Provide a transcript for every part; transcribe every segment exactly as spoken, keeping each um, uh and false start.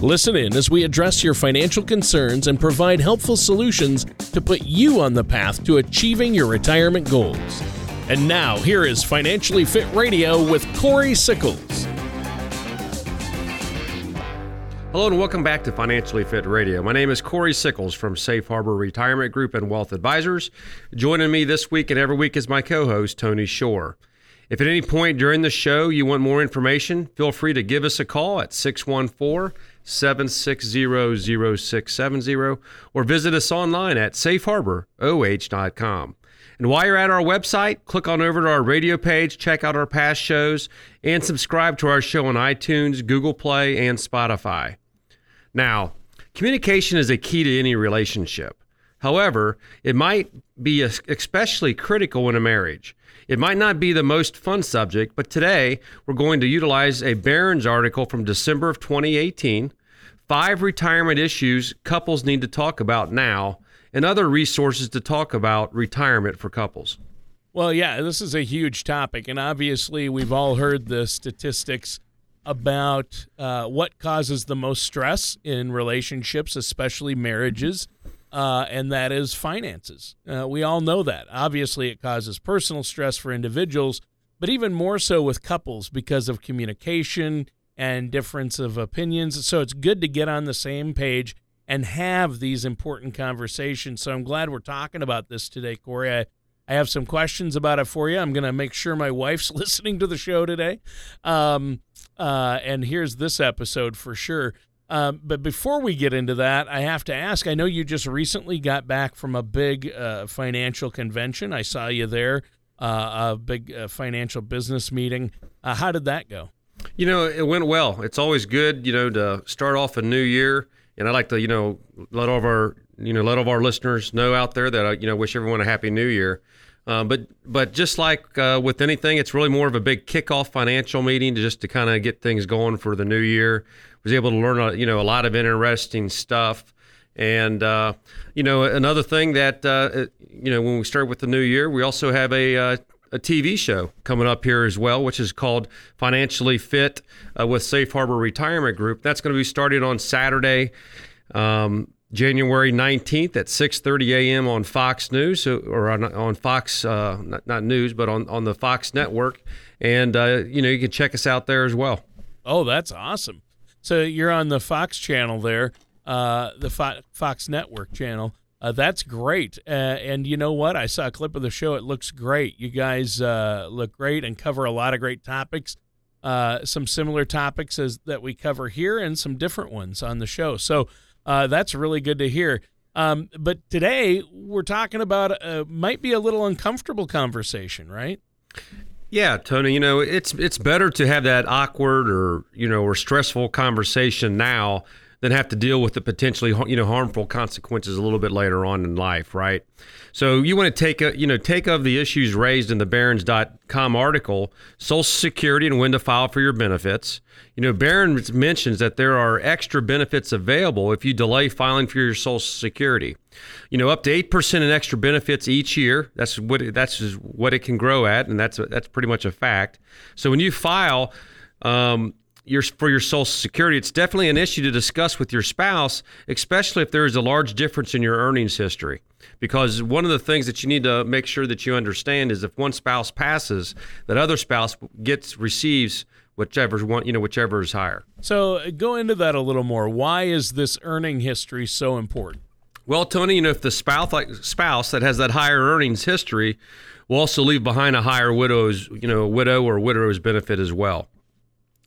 Listen in as we address your financial concerns and provide helpful solutions to put you on the path to achieving your retirement goals. And now, here is Financially Fit Radio with Corey Sickles. Hello and welcome back to Financially Fit Radio. My name is Corey Sickles from Safe Harbor Retirement Group and Wealth Advisors. Joining me this week and every week is my co-host, Tony Shore. If at any point during the show you want more information, feel free to give us a call at six one four, seven six zero, zero six seven zero or visit us online at safe harbor oh dot com. And while you're at our website, click on over to our radio page, check out our past shows, and subscribe to our show on iTunes, Google Play, and Spotify. Now, communication is a key to any relationship. However, it might be especially critical in a marriage. It might not be the most fun subject, but today we're going to utilize a Barron's article from December of twenty eighteen, five retirement issues couples need to talk about now, and other resources to talk about retirement for couples. Well, yeah, this is a huge topic, and obviously we've all heard the statistics about uh, what causes the most stress in relationships, especially marriages, uh, and that is finances. Uh, we all know that. Obviously, it causes personal stress for individuals, but even more so with couples because of communication and difference of opinions. So it's good to get on the same page and have these important conversations. So I'm glad we're talking about this today, Corey. I, I have some questions about it for you. I'm going to make sure my wife's listening to the show today. Um, uh, and here's this episode for sure. Um, but before we get into that, I have to ask, I know you just recently got back from a big uh, financial convention. I saw you there, uh, a big uh, financial business meeting. Uh, how did that go? You know, it went well. It's always good, you know, to start off a new year. And I'd like to, you know, let all of our, you know, let all of our listeners know out there that I, you know, wish everyone a happy new year. Uh, but, but just like uh, with anything, it's really more of a big kickoff financial meeting to just to kind of get things going for the new year. Was able to learn, a, you know, a lot of interesting stuff. And, uh, you know, another thing that, uh, you know, when we start with the new year, we also have a, uh, a T V show coming up here as well, which is called Financially Fit uh, with Safe Harbor Retirement Group. That's going to be starting on Saturday, um, January nineteenth at six thirty a.m. on Fox News, or on, on Fox, uh, not, not news, but on, on the Fox network. And, uh, you know, you can check us out there as well. Oh, that's awesome. So you're on the Fox channel there, uh, the Fo- Fox network channel. Uh, that's great. Uh, and you know what? I saw a clip of the show. It looks great. You guys uh, look great and cover a lot of great topics, uh, some similar topics as that we cover here and some different ones on the show. So uh, that's really good to hear. Um, but today we're talking about a, might be a little uncomfortable conversation, right? Yeah, Tony, you know, it's it's better to have that awkward or, you know, or stressful conversation now then have to deal with the potentially, you know, harmful consequences a little bit later on in life, right? So you want to take, a, you know, take of the issues raised in the Barron's dot com article, Social Security and when to file for your benefits. You know, Barron's mentions that there are extra benefits available if you delay filing for your Social Security. You know, up to eight percent in extra benefits each year. That's what it, that's what it can grow at, and that's that's pretty much a fact. So when you file, um Your, for your Social Security, it's definitely an issue to discuss with your spouse, especially if there is a large difference in your earnings history. Because one of the things that you need to make sure that you understand is if one spouse passes, that other spouse gets receives whichever's one, you know, whichever is higher. So go into that a little more. Why is this earning history so important? Well, Tony, you know, if the spouse like spouse that has that higher earnings history will also leave behind a higher widow's, you know, widow or widow's benefit as well.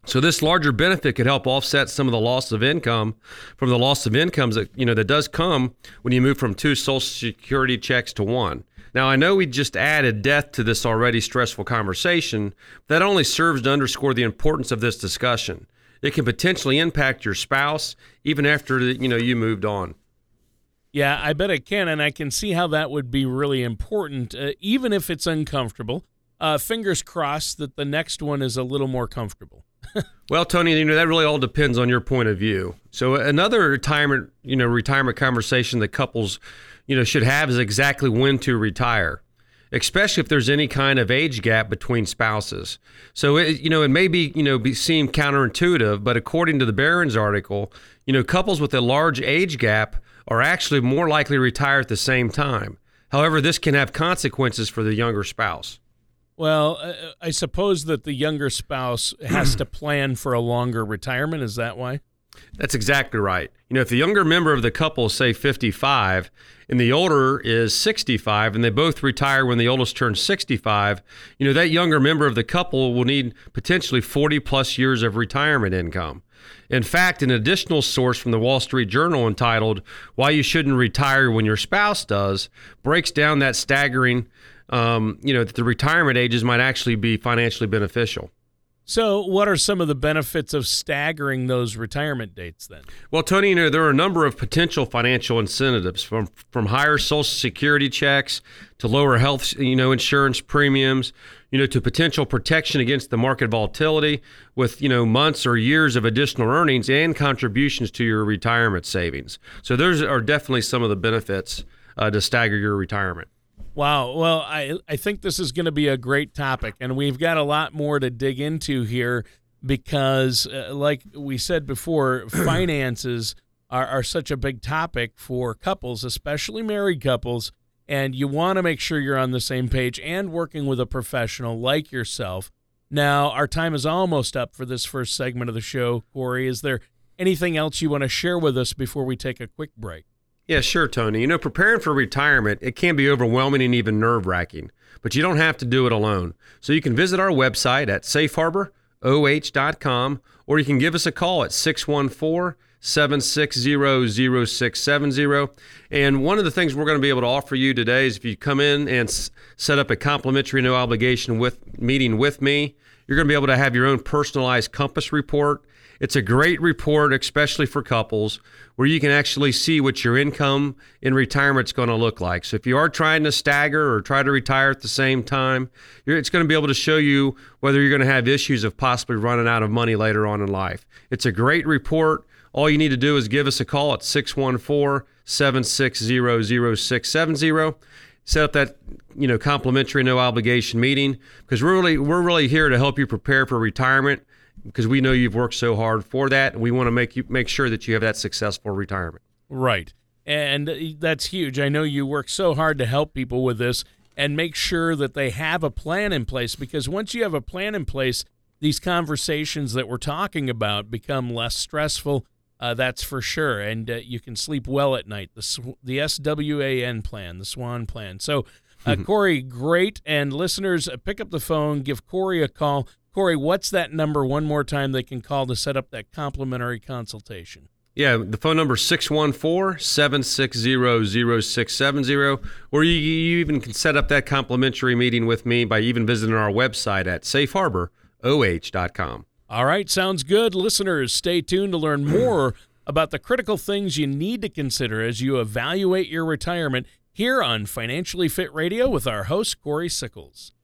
So this larger benefit could help offset some of the loss of income from the loss of incomes that, you know, that does come when you move from two Social Security checks to one. Now, I know we just added death to this already stressful conversation, but that only serves to underscore the importance of this discussion. It can potentially impact your spouse even after, you know, you moved on. Yeah, I bet it can, and I can see how that would be really important, uh, even if it's uncomfortable. Uh, fingers crossed that the next one is a little more comfortable. Well, Tony, you know, that really all depends on your point of view. So another retirement, you know, retirement conversation that couples, you know, should have is exactly when to retire, especially if there's any kind of age gap between spouses. So, it, you know, it may be, you know, be, seem counterintuitive, but according to the Barron's article, you know, couples with a large age gap are actually more likely to retire at the same time. However, this can have consequences for the younger spouse. Well, uh, I suppose that the younger spouse has to plan for a longer retirement. Is that why? That's exactly right. You know, if the younger member of the couple is, say, fifty-five, and the older is sixty-five, and they both retire when the oldest turns sixty-five, you know, that younger member of the couple will need potentially forty-plus years of retirement income. In fact, an additional source from the Wall Street Journal entitled "Why You Shouldn't Retire When Your Spouse Does" breaks down that staggering, um, you know, that the retirement ages might actually be financially beneficial. So what are some of the benefits of staggering those retirement dates then? Well, Tony, you know, there are a number of potential financial incentives from, from higher Social Security checks to lower health, you know, insurance premiums, you know, to potential protection against the market volatility with, you know, months or years of additional earnings and contributions to your retirement savings. So those are definitely some of the benefits uh, to stagger your retirement. Wow. Well, I, I think this is going to be a great topic, and we've got a lot more to dig into here because, uh, like we said before, finances are, are such a big topic for couples, especially married couples, and you want to make sure you're on the same page and working with a professional like yourself. Now, our time is almost up for this first segment of the show. Corey, is there anything else you want to share with us before we take a quick break? Yeah, sure, Tony. You know, preparing for retirement, it can be overwhelming and even nerve-wracking, but you don't have to do it alone. So you can visit our website at safe harbor oh dot com, or you can give us a call at six one four, seven six zero, zero six seven zero. And one of the things we're going to be able to offer you today is if you come in and s- set up a complimentary no-obligation with meeting with me, you're going to be able to have your own personalized compass report. It's a great report, especially for couples, where you can actually see what your income in retirement is going to look like. So if you are trying to stagger or try to retire at the same time, you're, it's going to be able to show you whether you're going to have issues of possibly running out of money later on in life. It's a great report. All you need to do is give us a call at six one four, seven six zero, zero six seven zero. Set up that, you know, complimentary no-obligation meeting, because we're really, we're really here to help you prepare for retirement, because we know you've worked so hard for that, and we want to make you make sure that you have that successful retirement. Right, and that's huge. I know you work so hard to help people with this and make sure that they have a plan in place, because once you have a plan in place, these conversations that we're talking about become less stressful, uh, that's for sure, and uh, you can sleep well at night, the sw- the S W A N plan, the SWAN plan. So, uh, Corey, great, and listeners, uh, pick up the phone, give Corey a call. Corey, what's that number one more time they can call to set up that complimentary consultation? Yeah, the phone number is six one four, seven six zero, zero six seven zero, or you, you even can set up that complimentary meeting with me by even visiting our website at safe harbor oh dot com. All right, sounds good. Listeners, stay tuned to learn more about the critical things you need to consider as you evaluate your retirement here on Financially Fit Radio with our host, Corey Sickles.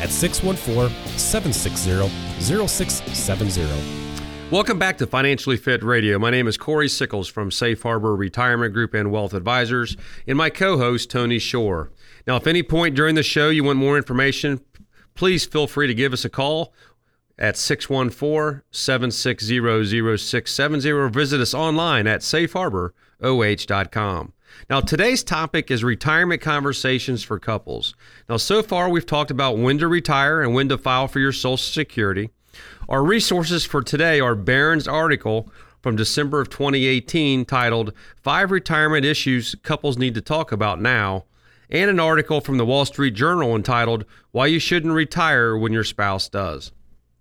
at six one four, seven six zero, zero six seven zero. Welcome back to Financially Fit Radio. My name is Corey Sickles from Safe Harbor Retirement Group and Wealth Advisors, and my co-host, Tony Shore. Now, if any point during the show you want more information, please feel free to give us a call at six one four, seven six zero, zero six seven zero or visit us online at safe harbor oh dot com. Now, today's topic is retirement conversations for couples. Now, so far, we've talked about when to retire and when to file for your Social Security. Our resources for today are Barron's article from December of twenty eighteen titled, Five Retirement Issues Couples Need to Talk About Now, and an article from the Wall Street Journal entitled Why You Shouldn't Retire When Your Spouse Does.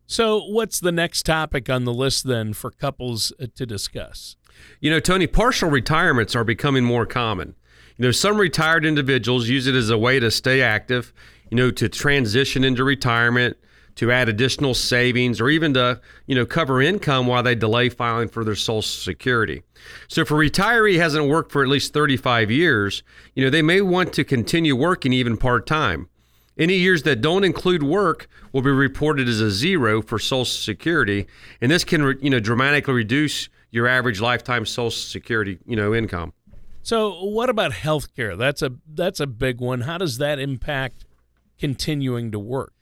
So what's the next topic on the list then for couples to discuss? You know, Tony, partial retirements are becoming more common. You know, some retired individuals use it as a way to stay active, you know, to transition into retirement, to add additional savings, or even to, you know, cover income while they delay filing for their Social Security. So if a retiree hasn't worked for at least thirty-five years, you know, they may want to continue working even part-time. Any years that don't include work will be reported as a zero for Social Security, and this can, you know, dramatically reduce your average lifetime Social Security, you know, income. So what about healthcare? That's a that's a big one. How does that impact continuing to work?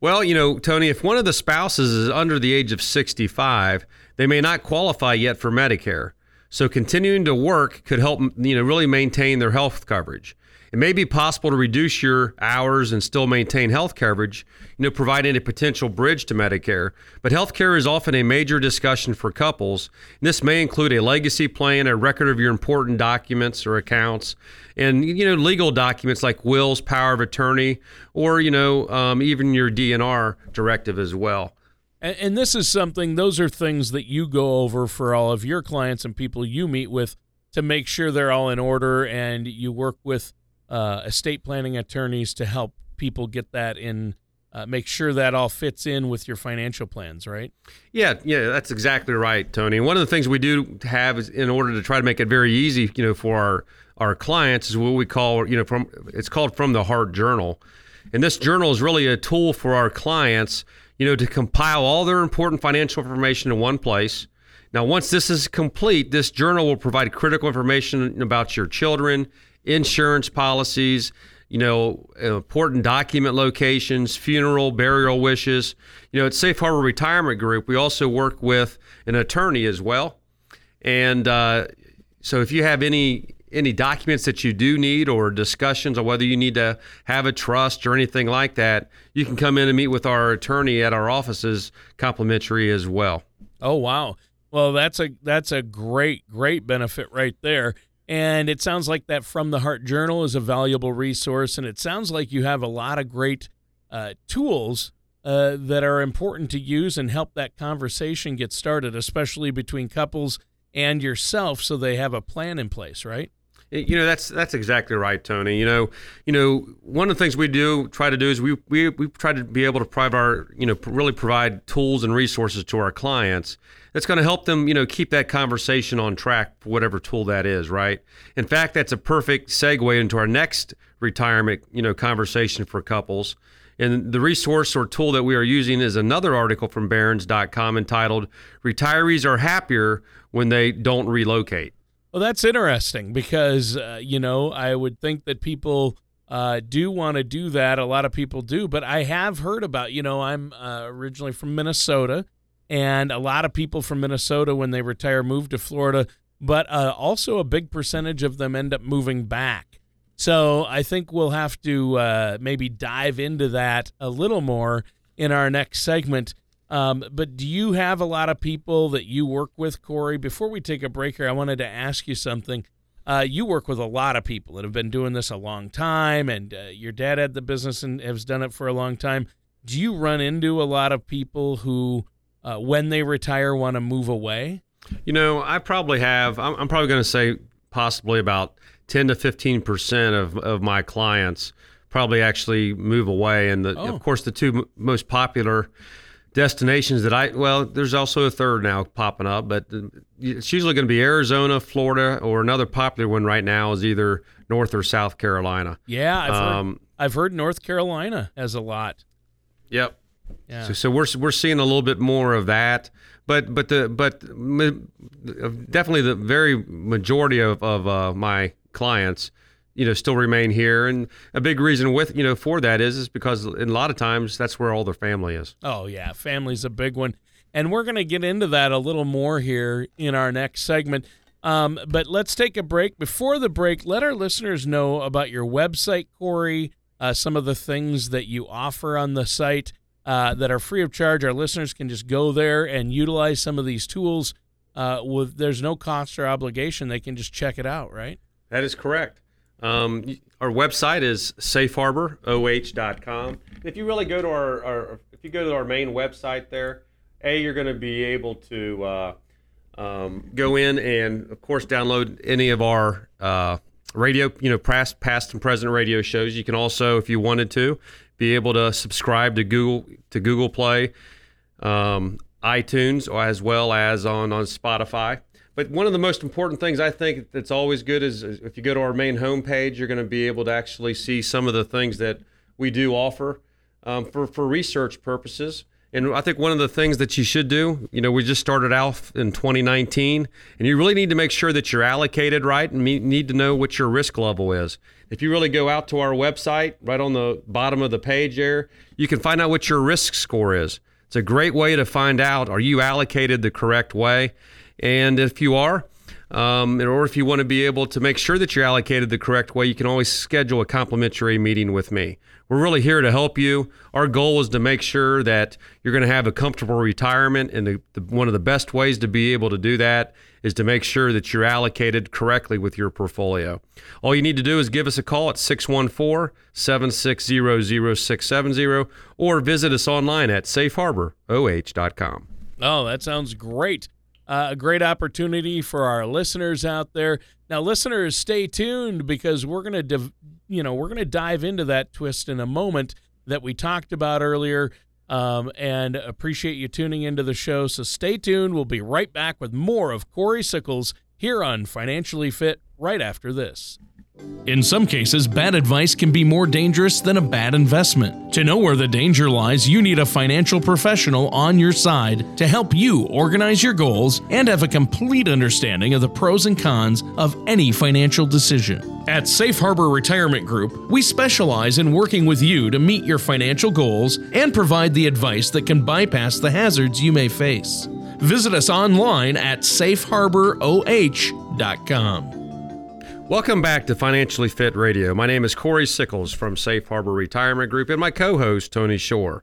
Well, you know, Tony, if one of the spouses is under the age of sixty-five, they may not qualify yet for Medicare. So continuing to work could help, you know, really maintain their health coverage. It may be possible to reduce your hours and still maintain health coverage, you know, providing a potential bridge to Medicare. But healthcare is often a major discussion for couples. And this may include a legacy plan, a record of your important documents or accounts, and, you know, legal documents like wills, power of attorney, or, you know, um, even your D N R directive as well. And, and this is something, those are things that you go over for all of your clients and people you meet with to make sure they're all in order, and you work with uh, estate planning attorneys to help people get that in, uh, make sure that all fits in with your financial plans, right? Yeah, yeah, that's exactly right, Tony. One of the things we do have is, in order to try to make it very easy, you know, for our our clients, is what we call, you know, from it's called From the Heart Journal. And this journal is really a tool for our clients, you know, to compile all their important financial information in one place. Now, once this is complete, this journal will provide critical information about your children, insurance policies, you know, important document locations, funeral, burial wishes. You know, at Safe Harbor Retirement Group, we also work with an attorney as well. And uh, so if you have any any documents that you do need, or discussions on whether you need to have a trust or anything like that, you can come in and meet with our attorney at our offices, complimentary as well. Oh, wow. Well, that's a that's a great, great benefit right there. And it sounds like that From the Heart Journal is a valuable resource, and it sounds like you have a lot of great uh, tools uh, that are important to use and help that conversation get started, especially between couples and yourself, so they have a plan in place, right? You know, that's that's exactly right, Tony. You know, you know, one of the things we do try to do is we we we try to be able to provide our, you know, really provide tools and resources to our clients that's going to help them, you know, keep that conversation on track for whatever tool that is, right? In fact, that's a perfect segue into our next retirement, you know, conversation for couples. And the resource or tool that we are using is another article from Barron's dot com entitled "Retirees Are Happier When They Don't Relocate." Well, that's interesting because, uh, you know, I would think that people uh, do want to do that. A lot of people do. But I have heard about, you know, I'm uh, originally from Minnesota, and a lot of people from Minnesota, when they retire, move to Florida. But uh, also a big percentage of them end up moving back. So I think we'll have to uh, maybe dive into that a little more in our next segment. Um, but do you have a lot of people that you work with, Corey? Before we take a break here, I wanted to ask you something. Uh, you work with a lot of people that have been doing this a long time, and uh, your dad had the business and has done it for a long time. Do you run into a lot of people who, uh, when they retire, want to move away? You know, I probably have. I'm, I'm probably going to say possibly about ten to fifteen percent of, of my clients probably actually move away. And the, oh. of course, the two m- most popular destinations that I, well, there's also a third now popping up, but it's usually going to be Arizona, Florida, or another popular one right now is either North or South Carolina. Yeah, I've, um, heard, I've heard North Carolina has a lot. Yep. Yeah. So, so we're we're seeing a little bit more of that, but but the but definitely the very majority of of uh, my clients, you know, still remain here. And a big reason with, you know, for that is, is because in a lot of times that's where all their family is. Oh yeah. Family's a big one. And we're going to get into that a little more here in our next segment. Um, but let's take a break. Before the break, let our listeners know about your website, Corey, uh, some of the things that you offer on the site uh, that are free of charge. Our listeners can just go there and utilize some of these tools. Uh, with, there's no cost or obligation. They can just check it out, right? That is correct. Um, Our website is safe harbor oh dot com. If you really go to our, our if you go to our main website there, A, you're going to be able to uh, um, go in and, of course, download any of our uh, radio, you know, past, past and present radio shows. You can also, if you wanted to, be able to subscribe to Google to Google Play, um, iTunes, or as well as on, on Spotify. But one of the most important things I think that's always good is, is if you go to our main homepage, you're going to be able to actually see some of the things that we do offer um, for, for research purposes. And I think one of the things that you should do, you know, we just started out in twenty nineteen, and you really need to make sure that you're allocated right and me- need to know what your risk level is. If you really go out to our website, right on the bottom of the page there, you can find out what your risk score is. It's a great way to find out, are you allocated the correct way? And if you are, um, or if you want to be able to make sure that you're allocated the correct way, you can always schedule a complimentary meeting with me. We're really here to help you. Our goal is to make sure that you're going to have a comfortable retirement, and the, the, one of the best ways to be able to do that is to make sure that you're allocated correctly with your portfolio. All you need to do is give us a call at six one four, seven six zero, zero six seven zero or visit us online at safe harbor oh dot com. Oh, that sounds great. Uh, a great opportunity for our listeners out there. Now, listeners, stay tuned because we're going to, div- you know, we're going to dive into that twist in a moment that we talked about earlier. Um, and appreciate you tuning into the show. So stay tuned. We'll be right back with more of Corey Sickles here on Financially Fit right after this. In some cases, bad advice can be more dangerous than a bad investment. To know where the danger lies, you need a financial professional on your side to help you organize your goals and have a complete understanding of the pros and cons of any financial decision. At Safe Harbor Retirement Group, we specialize in working with you to meet your financial goals and provide the advice that can bypass the hazards you may face. Visit us online at safe harbor oh dot com. Welcome back to Financially Fit Radio. My name is Corey Sickles from Safe Harbor Retirement Group and my co-host, Tony Shore.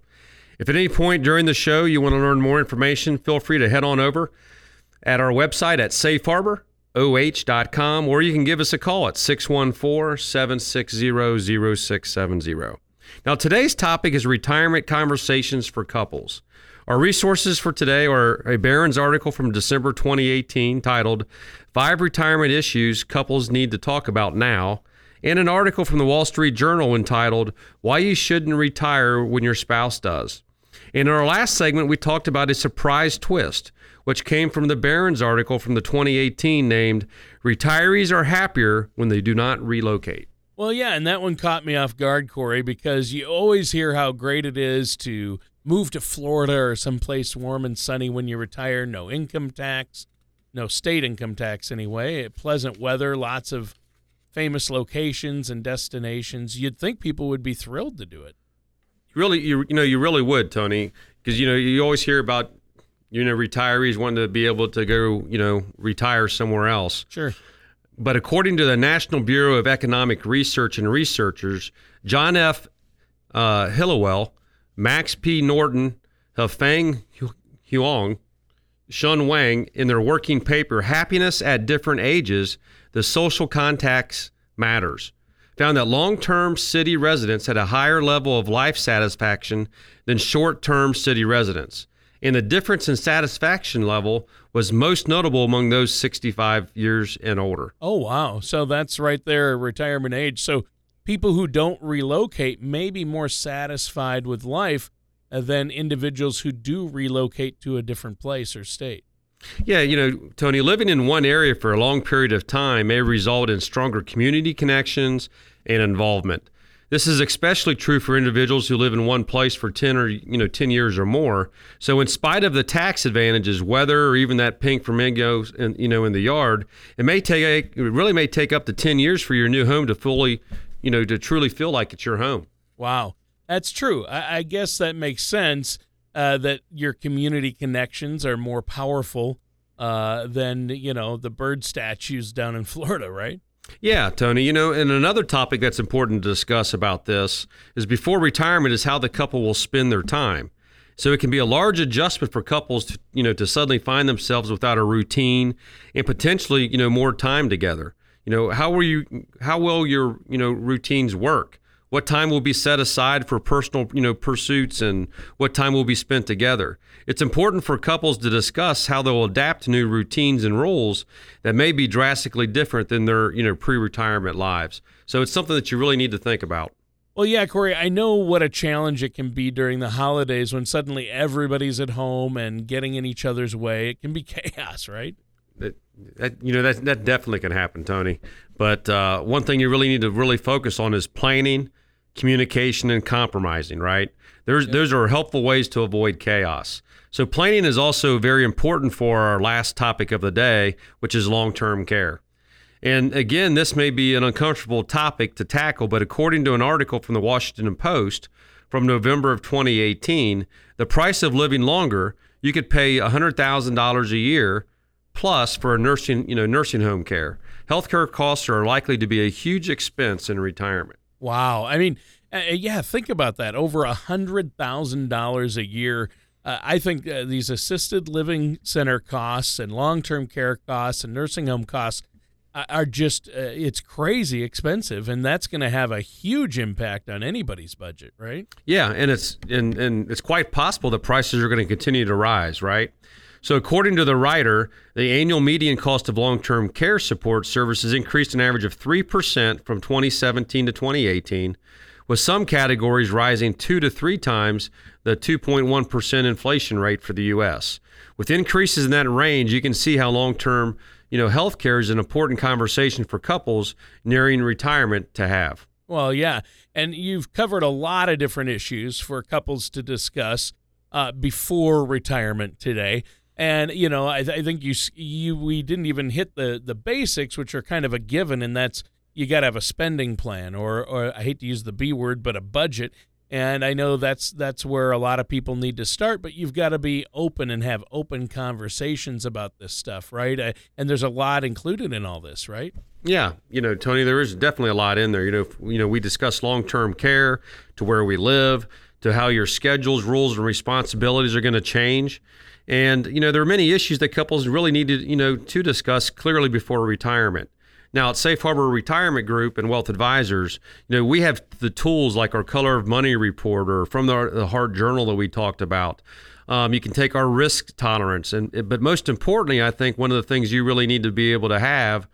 If at any point during the show you want to learn more information, feel free to head on over at our website at safe harbor oh dot com, or you can give us a call at six one four, seven six zero, zero six seven zero. Now, today's topic is retirement conversations for couples. Our resources for today are a Barron's article from December twenty eighteen titled Five Retirement Issues Couples Need to Talk About Now, and an article from the Wall Street Journal entitled Why You Shouldn't Retire When Your Spouse Does. And in our last segment, we talked about a surprise twist, which came from the Barron's article from the twenty eighteen named Retirees Are Happier When They Do Not Relocate. Well, yeah, and that one caught me off guard, Corey, because you always hear how great it is to move to Florida or someplace warm and sunny when you retire. No income tax, no state income tax anyway. Pleasant weather, lots of famous locations and destinations. You'd think people would be thrilled to do it. Really, you you know, you really would, Tony, because you know you always hear about you know retirees wanting to be able to go you know retire somewhere else. Sure. But according to the National Bureau of Economic Research and researchers, John F. Uh, Hilliwell, Max P. Norton, Hafeng Huang, Shun Wang, in their working paper, Happiness at Different Ages, The Social Context Matters, found that long-term city residents had a higher level of life satisfaction than short-term city residents. And the difference in satisfaction level was most notable among those sixty-five years and older. Oh, wow. So that's right there, retirement age. So people who don't relocate may be more satisfied with life than individuals who do relocate to a different place or state. Yeah, you know, Tony, living in one area for a long period of time may result in stronger community connections and involvement. This is especially true for individuals who live in one place for ten or you know ten years or more. So in spite of the tax advantages, weather, or even that pink flamingo in, you know in the yard, it may take it really may take up to ten years for your new home to fully you know, to truly feel like it's your home. Wow. That's true. I, I guess that makes sense uh, that your community connections are more powerful uh, than, you know, the bird statues down in Florida, right? Yeah, Tony. You know, and another topic that's important to discuss about this is before retirement is how the couple will spend their time. So it can be a large adjustment for couples, to, you know, to suddenly find themselves without a routine and potentially, you know, more time together. You know, how will you, how will your, you know, routines work? What time will be set aside for personal, you know, pursuits, and what time will be spent together? It's important for couples to discuss how they'll adapt to new routines and roles that may be drastically different than their, you know, pre-retirement lives. So it's something that you really need to think about. Well, yeah, Corey, I know what a challenge it can be during the holidays when suddenly everybody's at home and getting in each other's way. It can be chaos, right? It, that, you know, that, that definitely can happen, Tony. But uh, one thing you really need to really focus on is planning, communication, and compromising, right? There's, yeah. Those are helpful ways to avoid chaos. So planning is also very important for our last topic of the day, which is long-term care. And again, this may be an uncomfortable topic to tackle, but according to an article from the Washington Post from November of twenty eighteen, the price of living longer, you could pay one hundred thousand dollars a year plus for a nursing, you know, nursing home care. Healthcare costs are likely to be a huge expense in retirement. Wow. I mean, uh, yeah, think about that. Over one hundred thousand dollars a year. Uh, I think uh, these assisted living center costs and long-term care costs and nursing home costs are just, uh, it's crazy expensive, and that's going to have a huge impact on anybody's budget, right? Yeah, and it's and, and it's quite possible that prices are going to continue to rise, right? So according to the writer, the annual median cost of long-term care support services increased an average of three percent from twenty seventeen to twenty eighteen, with some categories rising two to three times the two point one percent inflation rate for the U S With increases in that range, you can see how long-term You know, healthcare is an important conversation for couples nearing retirement to have. Well, yeah. And you've covered a lot of different issues for couples to discuss uh, before retirement today. And, you know, I, th- I think you, you we didn't even hit the, the basics, which are kind of a given, and that's you got to have a spending plan, or, or I hate to use the B word, but a budget. And I know that's that's where a lot of people need to start, but you've got to be open and have open conversations about this stuff, right? And there's a lot included in all this, right? Yeah, you know, Tony, there is definitely a lot in there. You know, you know, we discuss long-term care, to where we live, to how your schedules, rules, and responsibilities are going to change. And, you know, there are many issues that couples really need to, you know, to discuss clearly before retirement. Now, at Safe Harbor Retirement Group and Wealth Advisors, you know, we have the tools like our Color of Money report, or from the, the Hard Journal that we talked about. Um, you can take our risk tolerance. and But most importantly, I think one of the things you really need to be able to have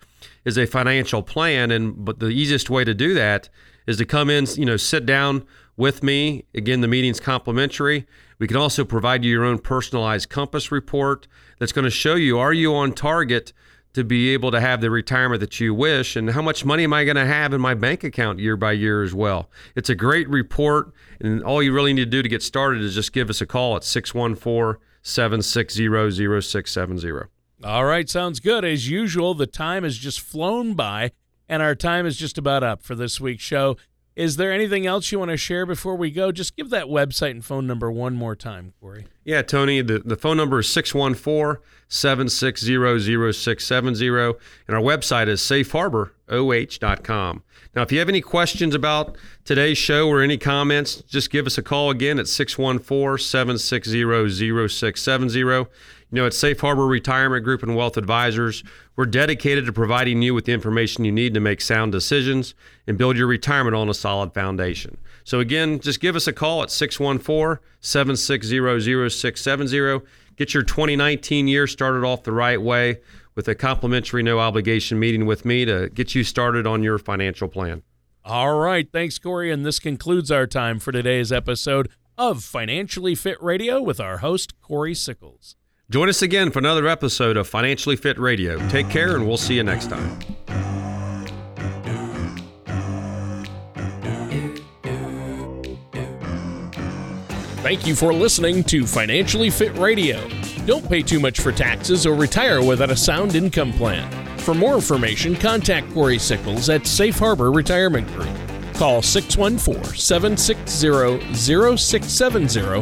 is a financial plan. And but the easiest way to do that is to come in, you know, sit down with me. Again, the meeting's complimentary. We can also provide you your own personalized compass report that's going to show you, are you on target to be able to have the retirement that you wish, and how much money am I going to have in my bank account year by year as well. It's a great report, and all you really need to do to get started is just give us a call at six one four, seven six zero, zero six seven zero. All right, sounds good. As usual, the time has just flown by, and our time is just about up for this week's show. Is there anything else you want to share before we go? Just give that website and phone number one more time, Corey. Yeah, Tony, the, the phone number is six one four, seven six zero, zero six seven zero, and our website is safe harbor oh dot com. Now, if you have any questions about today's show or any comments, just give us a call again at six one four, seven six zero, zero six seven zero. You know, at Safe Harbor Retirement Group and Wealth Advisors, we're dedicated to providing you with the information you need to make sound decisions and build your retirement on a solid foundation. So again, just give us a call at six one four, seven six zero, zero six seven zero. Get your twenty nineteen year started off the right way with a complimentary, no obligation meeting with me to get you started on your financial plan. All right. Thanks, Corey. And this concludes our time for today's episode of Financially Fit Radio with our host, Corey Sickles. Join us again for another episode of Financially Fit Radio. Take care, and we'll see you next time. Thank you for listening to Financially Fit Radio. Don't pay too much for taxes or retire without a sound income plan. For more information, contact Corey Sickles at Safe Harbor Retirement Group. Call six one four, seven six zero, zero six seven zero